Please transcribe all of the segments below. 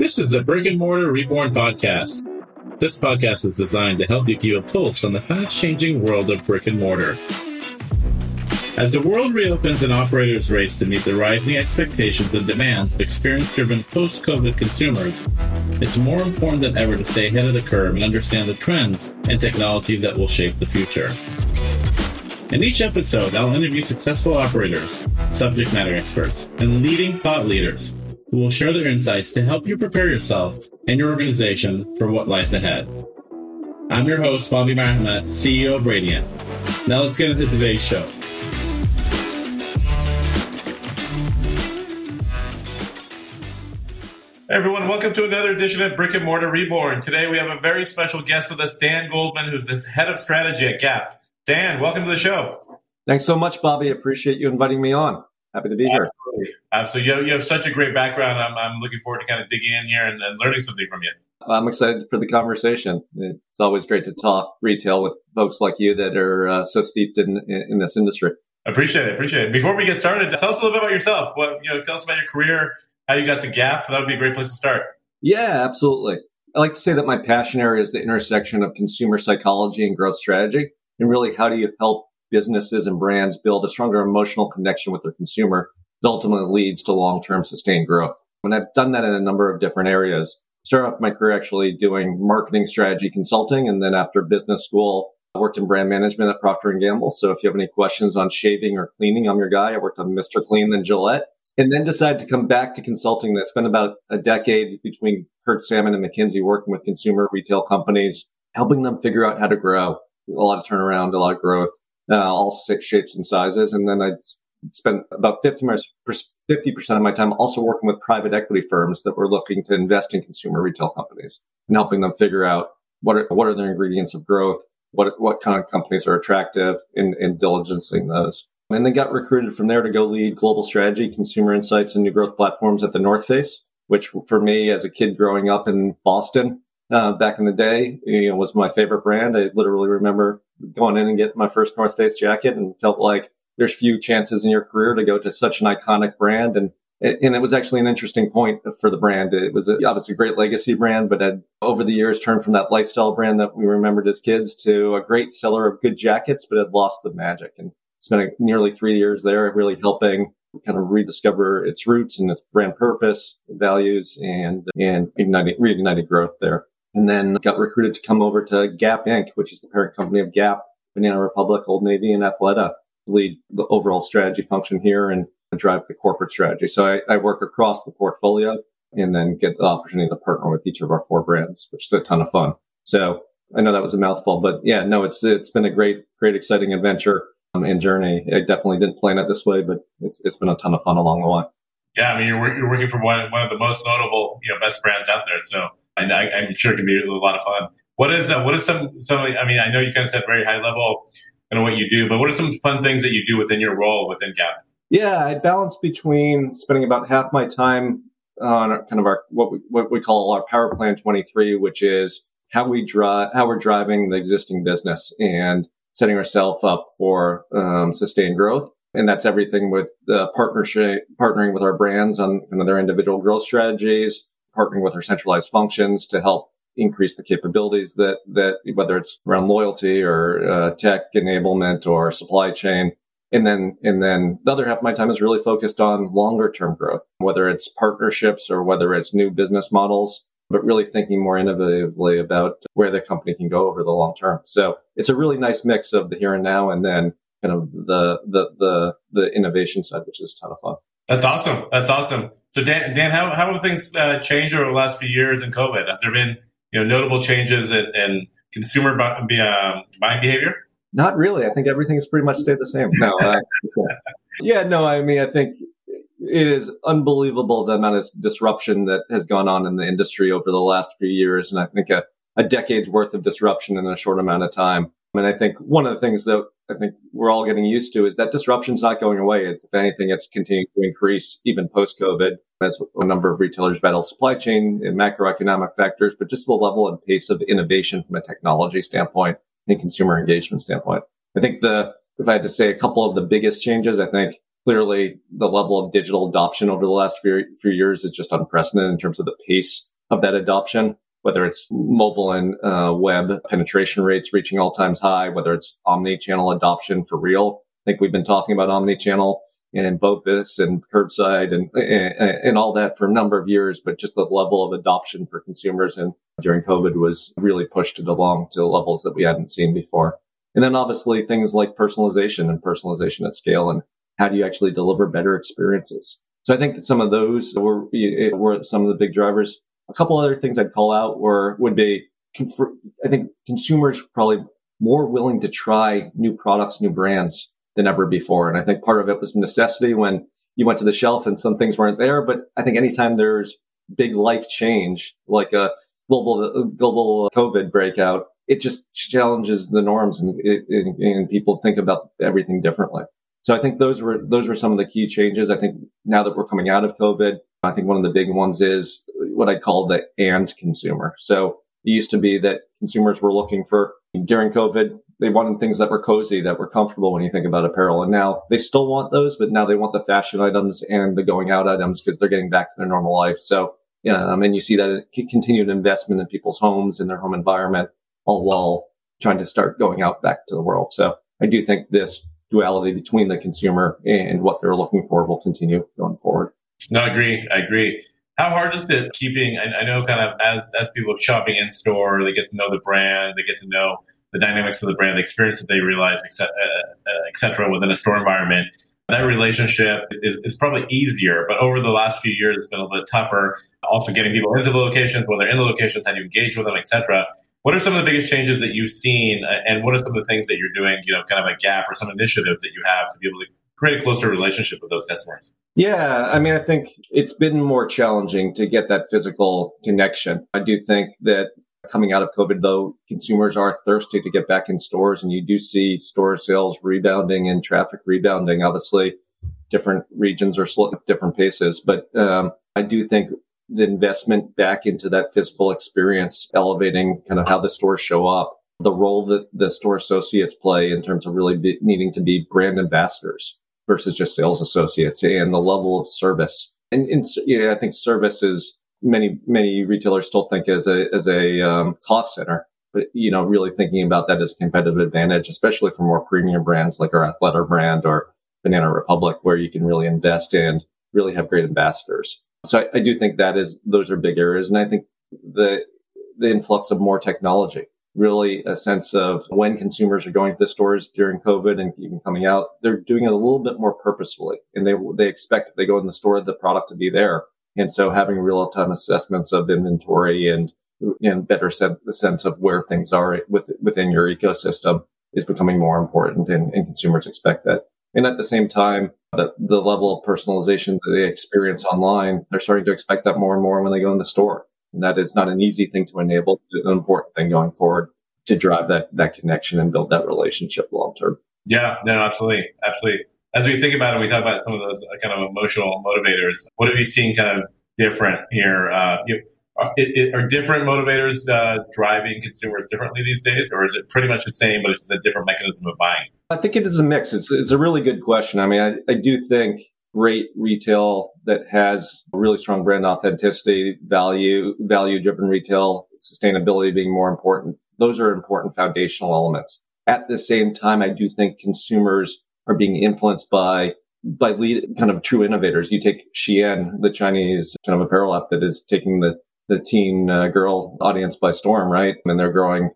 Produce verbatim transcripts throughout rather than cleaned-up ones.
This is the Brick and Mortar Reborn podcast. This podcast is designed to help you give a pulse on the fast-changing world of brick and mortar. As the world reopens and operators race to meet the rising expectations and demands of experience-driven post-COVID consumers, it's more important than ever to stay ahead of the curve and understand the trends and technologies that will shape the future. In each episode, I'll interview successful operators, subject matter experts, and leading thought leaders who will share their insights to help you prepare yourself and your organization for what lies ahead. I'm your host, Bobby Mahomet, C E O of Radiant. Now let's get into today's show. Hey everyone, welcome to another edition of Brick and Mortar Reborn. Today we have a very special guest with us, Dan Goldman, who's the head of strategy at Gap. Dan, welcome to the show. Thanks so much, Bobby. Appreciate you inviting me on. Happy to be here. Absolutely. Absolutely. You have, you have such a great background. I'm, I'm looking forward to kind of digging in here and, and learning something from you. I'm excited for the conversation. It's always great to talk retail with folks like you that are uh, so steeped in, in, in this industry. Appreciate it. Appreciate it. Before we get started, tell us a little bit about yourself. What you know? Tell us about your career. How you got to Gap? That would be a great place to start. Yeah, absolutely. I like to say that my passion area is the intersection of consumer psychology and growth strategy, and really how do you help businesses and brands build a stronger emotional connection with their consumer that ultimately leads to long-term sustained growth. And I've done that in a number of different areas. Started off my career actually doing marketing strategy consulting, and then after business school, I worked in brand management at Procter and Gamble. So if you have any questions on shaving or cleaning, I'm your guy. I worked on Mister Clean and Gillette. And then decided to come back to consulting. I spent about a decade between Kurt Salmon and McKinsey working with consumer retail companies, helping them figure out how to grow. A lot of turnaround, a lot of growth, uh, all six shapes and sizes. And then I spent about fifty percent of my time also working with private equity firms that were looking to invest in consumer retail companies and helping them figure out what are, what are their ingredients of growth, what what kind of companies are attractive, and, and diligencing those. And then got recruited from there to go lead global strategy, consumer insights, and new growth platforms at the North Face, which for me as a kid growing up in Boston uh, back in the day, you know, was my favorite brand. I literally remember going in and getting my first North Face jacket and felt like there's few chances in your career to go to such an iconic brand. And and it was actually an interesting point for the brand. It was a, obviously a great legacy brand, but had, over the years turned from that lifestyle brand that we remembered as kids to a great seller of good jackets, but had lost the magic. And spent nearly three years there really helping kind of rediscover its roots and its brand purpose, values, and and igniting, reignited growth there. And then got recruited to come over to Gap Incorporated, which is the parent company of Gap, Banana Republic, Old Navy, and Athleta, to lead the overall strategy function here and drive the corporate strategy. So I, I work across the portfolio and then get the opportunity to partner with each of our four brands, which is a ton of fun. So I know that was a mouthful, but yeah, no, it's it's been a great, great, exciting adventure. Um, and journey. I definitely didn't plan it this way, but it's it's been a ton of fun along the way. Yeah, I mean, you're you're working for one one of the most notable, you know, best brands out there. So and I, I'm sure it can be a lot of fun. What is uh, what is some some? I mean, I know you kind of said very high level in what you do, but what are some fun things that you do within your role within Gap? Yeah, I balance between spending about half my time on our, kind of our what we what we call our Power Plan twenty-three, which is how we drive how we're driving the existing business and setting ourselves up for um, sustained growth. And that's everything with the partnership, partnering with our brands on you know, their individual growth strategies, partnering with our centralized functions to help increase the capabilities that, that whether it's around loyalty or uh, tech enablement or supply chain. And then, and then the other half of my time is really focused on longer term growth, whether it's partnerships or whether it's new business models, but really thinking more innovatively about where the company can go over the long term. So it's a really nice mix of the here and now and then kind of the the the, the innovation side, which is a ton of fun. That's awesome. That's awesome. So Dan, Dan how, how have things uh, changed over the last few years in COVID? Has there been you know notable changes in, in consumer bu- uh, buying behavior? Not really. I think everything's pretty much stayed the same. No. Uh, yeah, no, I mean, I think... It is unbelievable the amount of disruption that has gone on in the industry over the last few years. And I think a, a decade's worth of disruption in a short amount of time. And I think one of the things that I think we're all getting used to is that disruption's not going away. It's, if anything, it's continuing to increase even post-COVID as a number of retailers battle supply chain and macroeconomic factors, but just the level and pace of innovation from a technology standpoint and consumer engagement standpoint. I think the, if I had to say a couple of the biggest changes, I think clearly, the level of digital adoption over the last few, few years is just unprecedented in terms of the pace of that adoption, whether it's mobile and uh, web penetration rates reaching all-time high, whether it's omni-channel adoption for real. I think we've been talking about omni-channel and BOPIS and curbside and, and and all that for a number of years, but just the level of adoption for consumers and during COVID was really pushed it along to levels that we hadn't seen before. And then obviously things like personalization and personalization at scale and how do you actually deliver better experiences? So I think that some of those were, were some of the big drivers. A couple other things I'd call out were would be, I think consumers probably more willing to try new products, new brands than ever before. And I think part of it was necessity when you went to the shelf and some things weren't there. But I think anytime there's big life change, like a global global COVID breakout, it just challenges the norms and, it, and people think about everything differently. So I think those were those were some of the key changes. I think now that we're coming out of COVID, I think one of the big ones is what I call the and consumer. So it used to be that consumers were looking for, during COVID, they wanted things that were cozy, that were comfortable when you think about apparel. And now they still want those, but now they want the fashion items and the going out items because they're getting back to their normal life. So, um, and you see that continued investment in people's homes and their home environment, all while trying to start going out back to the world. So I do think this duality between the consumer and what they're looking for will continue going forward. No, I agree. I agree. How hard is it keeping, I, I know kind of as, as people are shopping in store, they get to know the brand, they get to know the dynamics of the brand, the experience that they realize, et cetera, et cetera, within a store environment. That relationship is, is probably easier, but over the last few years, it's been a little bit tougher. Also getting people into the locations, when they're in the locations, how do you engage with them, et cetera. What are some of the biggest changes that you've seen, and what are some of the things that you're doing, you know, kind of a Gap or some initiative that you have to be able to create a closer relationship with those customers? Yeah, I mean, I think it's been more challenging to get that physical connection. I do think that coming out of COVID, though, consumers are thirsty to get back in stores, and you do see store sales rebounding and traffic rebounding. Obviously, different regions are slow at different paces, but um, I do think the investment back into that physical experience, elevating kind of how the stores show up, the role that the store associates play in terms of really be, needing to be brand ambassadors versus just sales associates, and the level of service. And, and you know, I think service is many, many retailers still think as a, as a um, cost center, but, you know, really thinking about that as a competitive advantage, especially for more premium brands like our Athleta brand or Banana Republic, where you can really invest and really have great ambassadors. So I, I do think that is, those are big areas. And I think the, the influx of more technology, really a sense of when consumers are going to the stores during COVID and even coming out, they're doing it a little bit more purposefully, and they, they expect if they go in the store, the product to be there. And so having real-time assessments of inventory and and better set, the sense of where things are with, within your ecosystem is becoming more important, and, and consumers expect that. And at the same time, the, the level of personalization that they experience online, they're starting to expect that more and more when they go in the store. And that is not an easy thing to enable, but an important thing going forward to drive that, that connection and build that relationship long-term. Yeah, no, absolutely, absolutely. As we think about it, we talk about some of those kind of emotional motivators. What have you seen kind of different here? Uh, you, are, it, are different motivators uh, driving consumers differently these days, or is it pretty much the same, but it's just a different mechanism of buying? I think it is a mix. It's it's a really good question. I mean, I, I do think great retail that has really strong brand authenticity, value, value-driven retail, sustainability being more important. Those are important foundational elements. At the same time, I do think consumers are being influenced by by lead, kind of true innovators. You take Shein, the Chinese kind of apparel app that is taking the the teen uh, girl audience by storm, right? And they're growing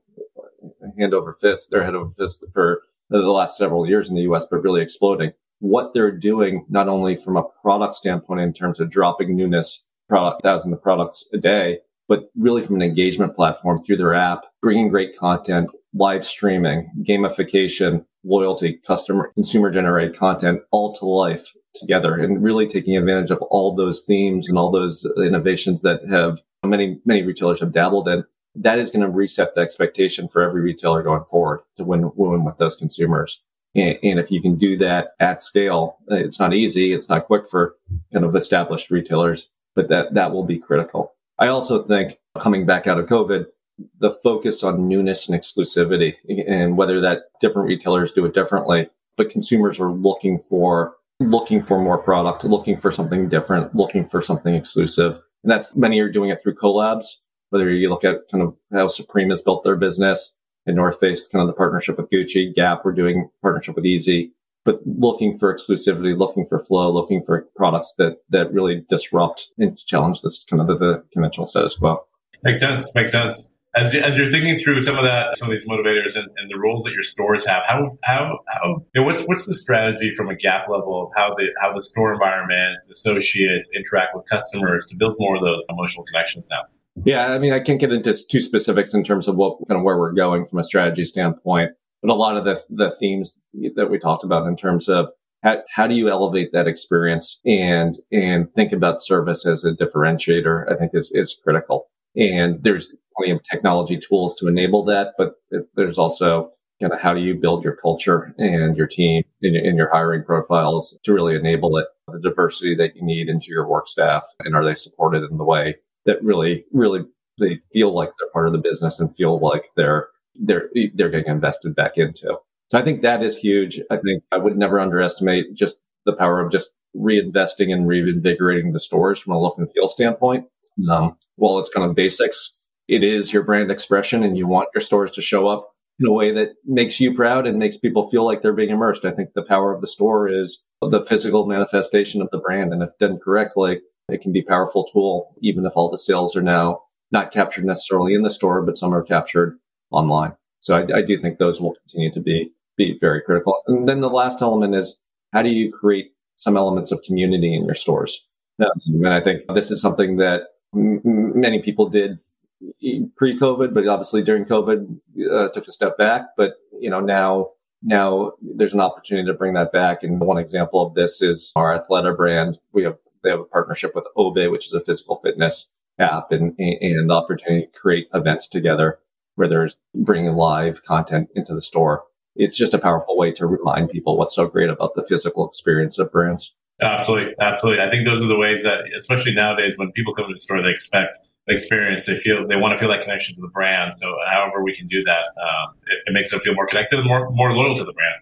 hand over fist, they're head over fist for the last several years in the U S, but really exploding. What they're doing, not only from a product standpoint in terms of dropping newness, product, thousands of products a day, but really from an engagement platform through their app, bringing great content, live streaming, gamification, loyalty, customer, consumer-generated content, all to life together, and really taking advantage of all those themes and all those innovations that have many, many retailers have dabbled in. That is going to reset the expectation for every retailer going forward to win, win with those consumers. And, and if you can do that at scale, it's not easy, it's not quick for kind of established retailers, but that, that will be critical. I also think coming back out of COVID, the focus on newness and exclusivity, and whether that different retailers do it differently, but consumers are looking for looking for more product, looking for something different, looking for something exclusive. And that's many are doing it through collabs, whether you look at kind of how Supreme has built their business, and North Face, kind of the partnership with Gucci, Gap, we're doing partnership with E Z, but looking for exclusivity, looking for flow, looking for products that that really disrupt and challenge this kind of the, the conventional status quo. Makes sense. Makes sense. As as you're thinking through some of that, some of these motivators and, and the roles that your stores have, how how how you know, what's what's the strategy from a Gap level of how the how the store environment, associates interact with customers to build more of those emotional connections now? Yeah, I mean, I can't get into too specifics in terms of what kind of where we're going from a strategy standpoint, but a lot of the the themes that we talked about in terms of how, how do you elevate that experience and and think about service as a differentiator, I think is is critical. And there's plenty of technology tools to enable that, but there's also kind of how do you build your culture and your team and in your hiring profiles to really enable it, the diversity that you need into your work staff, and are they supported in the way that really, really they feel like they're part of the business and feel like they're they're they're getting invested back into. So I think that is huge. I think I would never underestimate just the power of just reinvesting and reinvigorating the stores from a look and feel standpoint. Um, while it's kind of basics, it is your brand expression, and you want your stores to show up in a way that makes you proud and makes people feel like they're being immersed. I think the power of the store is the physical manifestation of the brand. And if done correctly, it can be a powerful tool, even if all the sales are now not captured necessarily in the store, but some are captured online. So I, I do think those will continue to be, be very critical. And then the last element is, how do you create some elements of community in your stores? And I think this is something that m- many people did pre-COVID, but obviously during COVID, uh, took a step back. But, you know, now, now there's an opportunity to bring that back. And one example of this is our Athleta brand. We have, they have a partnership with O V E, which is a physical fitness app, and, and the opportunity to create events together where there's bringing live content into the store. It's just a powerful way to remind people what's so great about the physical experience of brands. Absolutely. Absolutely. I think those are the ways that, especially nowadays, when people come to the store, they expect experience. They feel they want to feel that connection to the brand. So however we can do that, um, it, it makes them feel more connected and more, more loyal to the brand.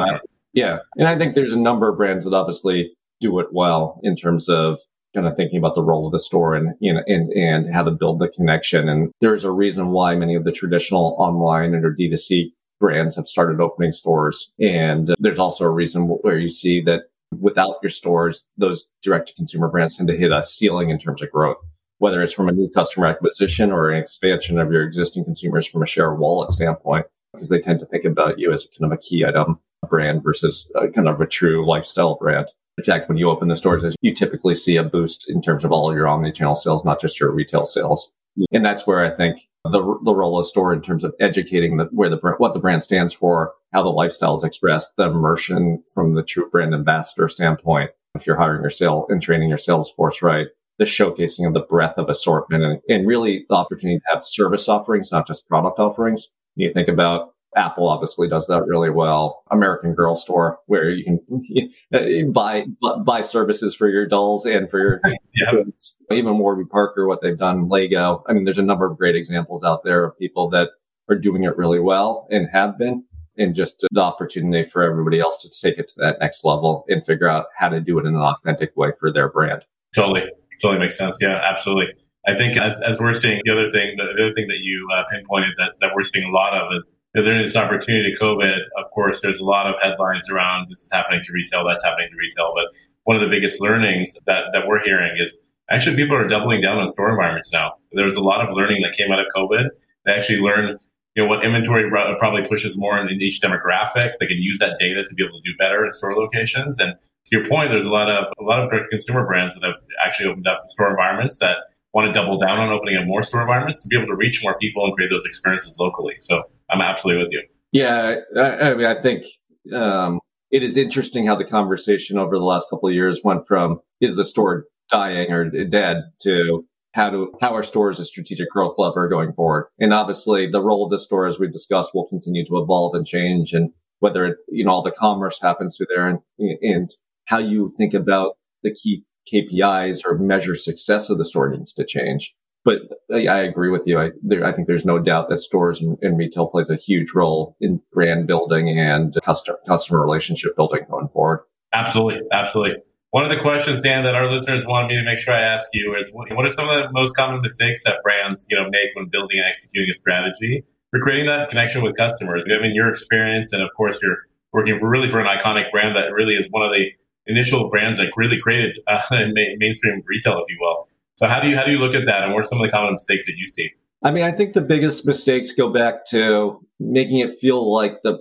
Oh, I, yeah. And I think there's a number of brands that obviously do it well in terms of kind of thinking about the role of the store and, you know, and, and how to build the connection. And there's a reason why many of the traditional online and or D two C brands have started opening stores. And uh, there's also a reason where you see that without your stores, those direct-to-consumer brands tend to hit a ceiling in terms of growth, whether it's from a new customer acquisition or an expansion of your existing consumers from a share of wallet standpoint, because they tend to think about you as kind of a key item brand versus a, kind of a true lifestyle brand. In fact, when you open the stores, you typically see a boost in terms of all of your omnichannel sales, not just your retail sales. And that's where I think the the role of store in terms of educating the, where the what the brand stands for, how the lifestyle is expressed, the immersion from the true brand ambassador standpoint, if you're hiring your sales and training your sales force right, the showcasing of the breadth of assortment, and, and really the opportunity to have service offerings, not just product offerings. You think about Apple obviously does that really well. American Girl store, where you can you know, buy buy services for your dolls and for your yeah. Even Warby Parker, what they've done, Lego. I mean, there's a number of great examples out there of people that are doing it really well and have been, and just the opportunity for everybody else to take it to that next level and figure out how to do it in an authentic way for their brand. Totally, totally makes sense. Yeah, absolutely. I think as as we're seeing the other thing, the, the other thing that you uh, pinpointed that, that we're seeing a lot of is, there's this opportunity to COVID. Of course, there's a lot of headlines around this is happening to retail, that's happening to retail. But one of the biggest learnings that, that we're hearing is actually people are doubling down on store environments now. There was a lot of learning that came out of COVID. They actually learned, you know, what inventory probably pushes more in each demographic. They can use that data to be able to do better at store locations. And to your point, there's a lot of a lot of direct consumer brands that have actually opened up store environments that want to double down on opening up more store environments to be able to reach more people and create those experiences locally. So I'm absolutely with you. Yeah, I, I mean, I think um, it is interesting how the conversation over the last couple of years went from is the store dying or dead to how to how our store is a strategic growth lever going forward. And obviously, the role of the store, as we discussed, will continue to evolve and change. And whether it, you know, all the commerce happens through there, and and how you think about the key K P Is or measure success of the store needs to change. But I agree with you. I, there, I think there's no doubt that stores and, and retail plays a huge role in brand building and customer, customer relationship building going forward. Absolutely. Absolutely. One of the questions, Dan, that our listeners wanted me to make sure I ask you is, what are some of the most common mistakes that brands, you know, make when building and executing a strategy for creating that connection with customers? Given your experience, and of course, you're working really for an iconic brand that really is one of the initial brands that really created uh, ma- mainstream retail, if you will. So how do you how do you look at that, and what are some of the common mistakes that you see? I mean, I think the biggest mistakes go back to making it feel like the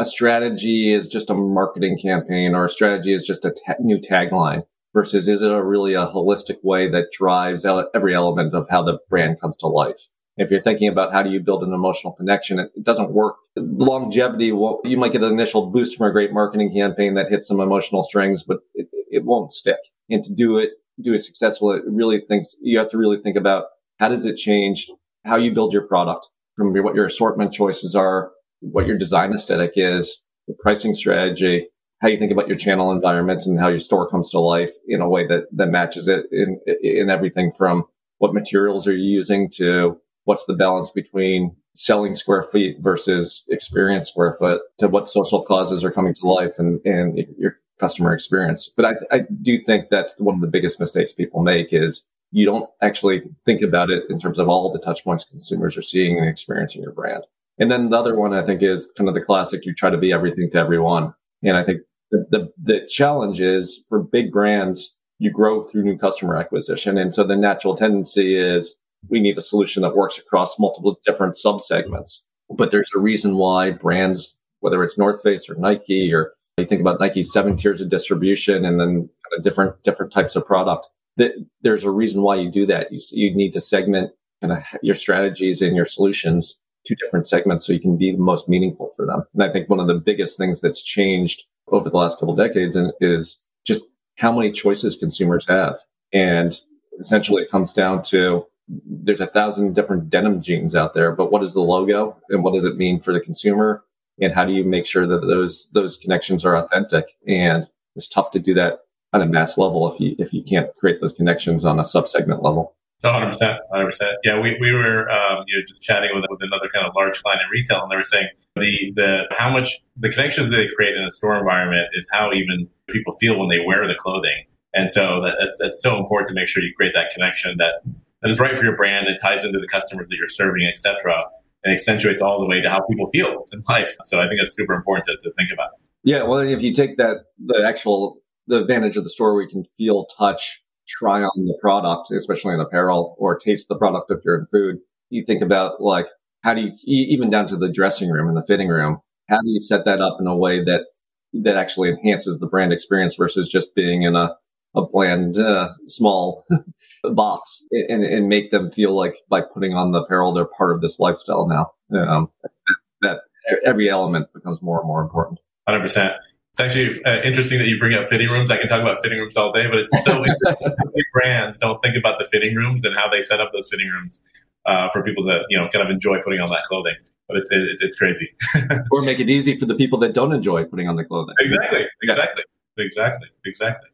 a strategy is just a marketing campaign, or a strategy is just a ta- new tagline, versus is it a really a holistic way that drives ele- every element of how the brand comes to life. If you're thinking about how do you build an emotional connection, it doesn't work. Longevity, won't, you might get an initial boost from a great marketing campaign that hits some emotional strings, but it, it won't stick. And to do it, do it successfully, it really thinks you have to really think about how does it change how you build your product, from what your assortment choices are, what your design aesthetic is, the pricing strategy, how you think about your channel environments, and how your store comes to life in a way that, that matches it in, in everything from what materials are you using to what's the balance between selling square feet versus experience square foot, to what social causes are coming to life and, and your customer experience. But I, I do think that's one of the biggest mistakes people make is you don't actually think about it in terms of all the touch points consumers are seeing and experiencing your brand. And then the other one, I think, is kind of the classic, you try to be everything to everyone. And I think the, the, the challenge is for big brands, you grow through new customer acquisition. And so the natural tendency is, we need a solution that works across multiple different subsegments. But there's a reason why brands, whether it's North Face or Nike, or you think about Nike's seven tiers of distribution and then kind of different different types of product, that there's a reason why you do that. You, you need to segment kind of your strategies and your solutions to different segments so you can be the most meaningful for them. And I think one of the biggest things that's changed over the last couple of decades and is just how many choices consumers have. And essentially it comes down to, there's a thousand different denim jeans out there, but what is the logo and what does it mean for the consumer? And how do you make sure that those, those connections are authentic? And it's tough to do that on a mass level if you, if you can't create those connections on a subsegment level. one hundred percent, one hundred percent. Yeah, we, we were, um, you know, just chatting with, with another kind of large client in retail, and they were saying the, the, how much the connections they create in a store environment is how even people feel when they wear the clothing. And so that, that's, that's so important to make sure you create that connection that, that is right for your brand. It ties into the customers that you're serving, et cetera, and accentuates all the way to how people feel in life. So I think that's super important to, to think about. Yeah, well, if you take that, the actual the advantage of the store, we can feel, touch, try on the product, especially in apparel, or taste the product if you're in food. You think about like how do you, even down to the dressing room and the fitting room, how do you set that up in a way that that actually enhances the brand experience versus just being in a a bland, uh, small box and, and make them feel like by putting on the apparel, they're part of this lifestyle now. Um, that, that every element becomes more and more important. one hundred percent. It's actually uh, interesting that you bring up fitting rooms. I can talk about fitting rooms all day, but it's so interesting how many brands don't think about the fitting rooms and how they set up those fitting rooms uh, for people to, you know, kind of enjoy putting on that clothing. But it's it, it's crazy. Or make it easy for the people that don't enjoy putting on the clothing. Exactly, exactly, yeah. exactly, exactly.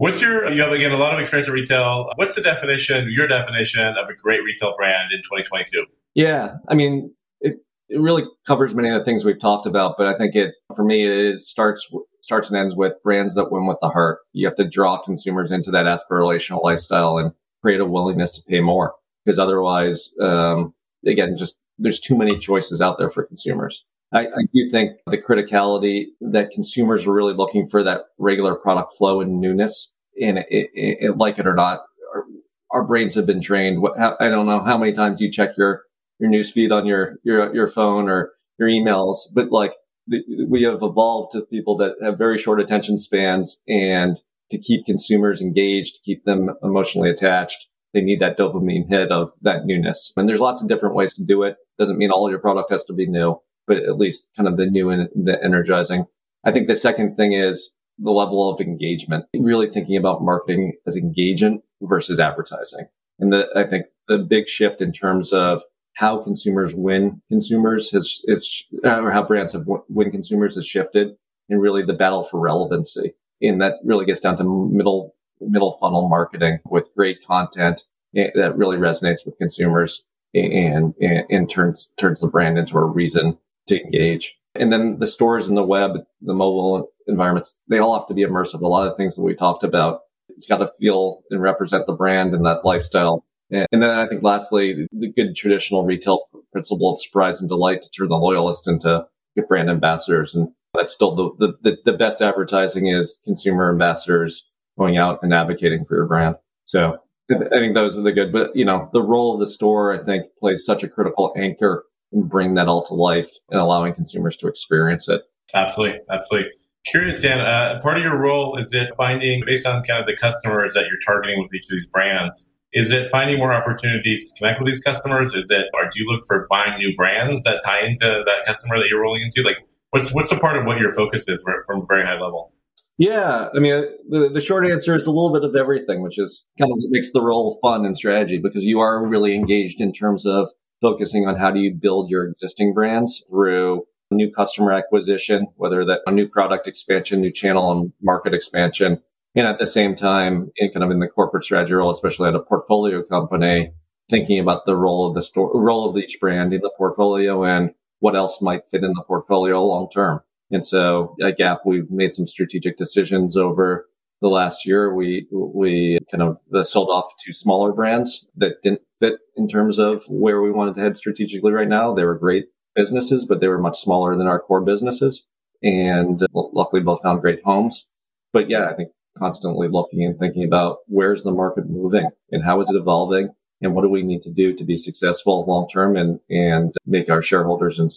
What's your, you have, again, a lot of experience in retail. What's the definition, your definition of a great retail brand in twenty twenty-two? Yeah, I mean, it, it really covers many of the things we've talked about, but I think it, for me, it is, starts starts and ends with brands that win with the heart. You have to draw consumers into that aspirational lifestyle and create a willingness to pay more, because otherwise, um, again, just there's too many choices out there for consumers. I, I do think the criticality that consumers are really looking for, that regular product flow and newness, and it, it, it, like it or not, our, our brains have been trained. What, how, I don't know how many times you check your, your newsfeed on your, your, your phone or your emails, but like the, we have evolved to people that have very short attention spans, and to keep consumers engaged, to keep them emotionally attached, they need that dopamine hit of that newness. And there's lots of different ways to do it. Doesn't mean all of your product has to be new, but at least kind of the new and the energizing. I think the second thing is the level of engagement, really thinking about marketing as engagement versus advertising. And the, I think the big shift in terms of how consumers win consumers has, is, or how brands have win consumers has shifted, and really the battle for relevancy. And that really gets down to middle, middle funnel marketing with great content that really resonates with consumers and, and, and turns, turns the brand into a reason to engage. And then the stores and the web, the mobile environments, they all have to be immersive. A lot of things that we talked about, it's got to feel and represent the brand and that lifestyle. And then I think lastly, the good traditional retail principle of surprise and delight to turn the loyalist into brand ambassadors. And that's still the, the, the best advertising is consumer ambassadors going out and advocating for your brand. So I think those are the good, but you know, the role of the store, I think, plays such a critical anchor in bringing that all to life and allowing consumers to experience it. Absolutely. Absolutely. Curious, Dan, uh, part of your role is that finding, based on kind of the customers that you're targeting with each of these brands, is it finding more opportunities to connect with these customers? Is it, or do you look for buying new brands that tie into that customer that you're rolling into? Like, what's what's the part of what your focus is from a very high level? Yeah, I mean, the, the short answer is a little bit of everything, which is kind of what makes the role fun and strategy, because you are really engaged in terms of focusing on how do you build your existing brands through new customer acquisition, whether that a new product expansion, new channel and market expansion. And at the same time, in kind of in the corporate strategy role, especially at a portfolio company, thinking about the role of the store, role of each brand in the portfolio and what else might fit in the portfolio long term. And so at Gap, we've made some strategic decisions over the last year. We, we kind of sold off two smaller brands that didn't fit in terms of where we wanted to head strategically right now. They were great businesses, but they were much smaller than our core businesses. And luckily both found great homes. But yeah, I think constantly looking and thinking about where's the market moving and how is it evolving and what do we need to do to be successful long-term and, and make our shareholders and,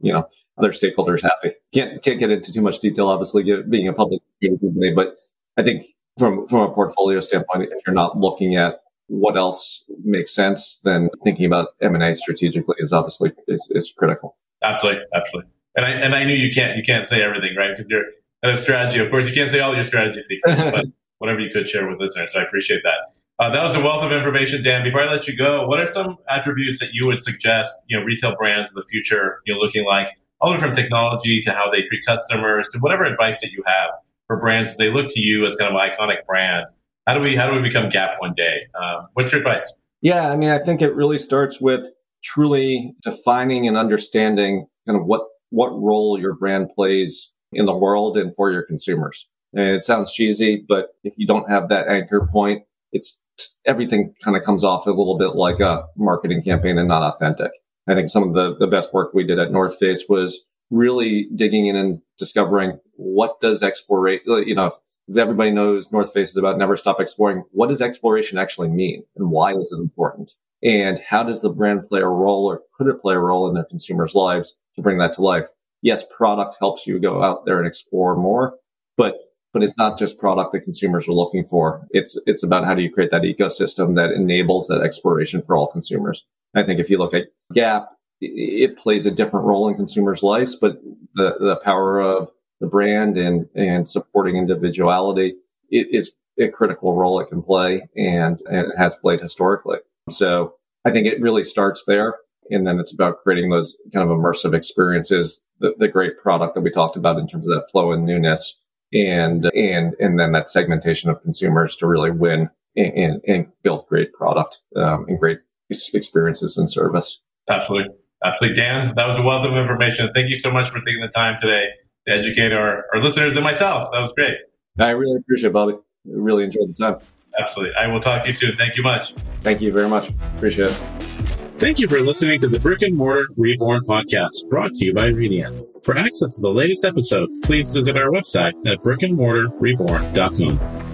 you know, other stakeholders happy. Can't, can't get into too much detail, obviously, being a public company, but I think from, from a portfolio standpoint, if you're not looking at what else makes sense, then thinking about M and A strategically is obviously is, is critical. Absolutely. Absolutely. And I, and I knew you can't, you can't say everything, right? Because you're, of strategy. Of course, you can't say all your strategy secrets, but whatever you could share with listeners. So I appreciate that. Uh, that was a wealth of information, Dan. Before I let you go, what are some attributes that you would suggest, you know, retail brands in the future, you know, looking like, all the way from technology to how they treat customers to whatever advice that you have for brands? They look to you as kind of an iconic brand. How do we, how do we become Gap one day? Um, what's your advice? Yeah. I mean, I think it really starts with truly defining and understanding kind of what, what role your brand plays in the world and for your consumers. And it sounds cheesy, but if you don't have that anchor point, it's everything kind of comes off a little bit like a marketing campaign and not authentic. I think some of the, the best work we did at North Face was really digging in and discovering what does exploration, you know, if everybody knows North Face is about never stop exploring, what does exploration actually mean and why is it important? And how does the brand play a role or could it play a role in their consumers' lives to bring that to life? Yes, product helps you go out there and explore more, but but it's not just product that consumers are looking for. It's it's about how do you create that ecosystem that enables that exploration for all consumers. I think if you look at Gap, it plays a different role in consumers' lives, but the, the power of the brand and, and supporting individuality is a critical role it can play and, and it has played historically. So I think it really starts there. And then it's about creating those kind of immersive experiences, the, the great product that we talked about in terms of that flow and newness, and and and then that segmentation of consumers to really win and, and, and build great product um, and great experiences and service. Absolutely. Absolutely. Dan, that was a wealth of information. Thank you so much for taking the time today to educate our, our listeners and myself. That was great. I really appreciate it, Bobby. I really enjoyed the time. Absolutely. I will talk to you soon. Thank you much. Thank you very much. Appreciate it. Thank you for listening to the Brick and Mortar Reborn podcast, brought to you by Radiant. For access to the latest episodes, please visit our website at brick and mortar reborn dot com.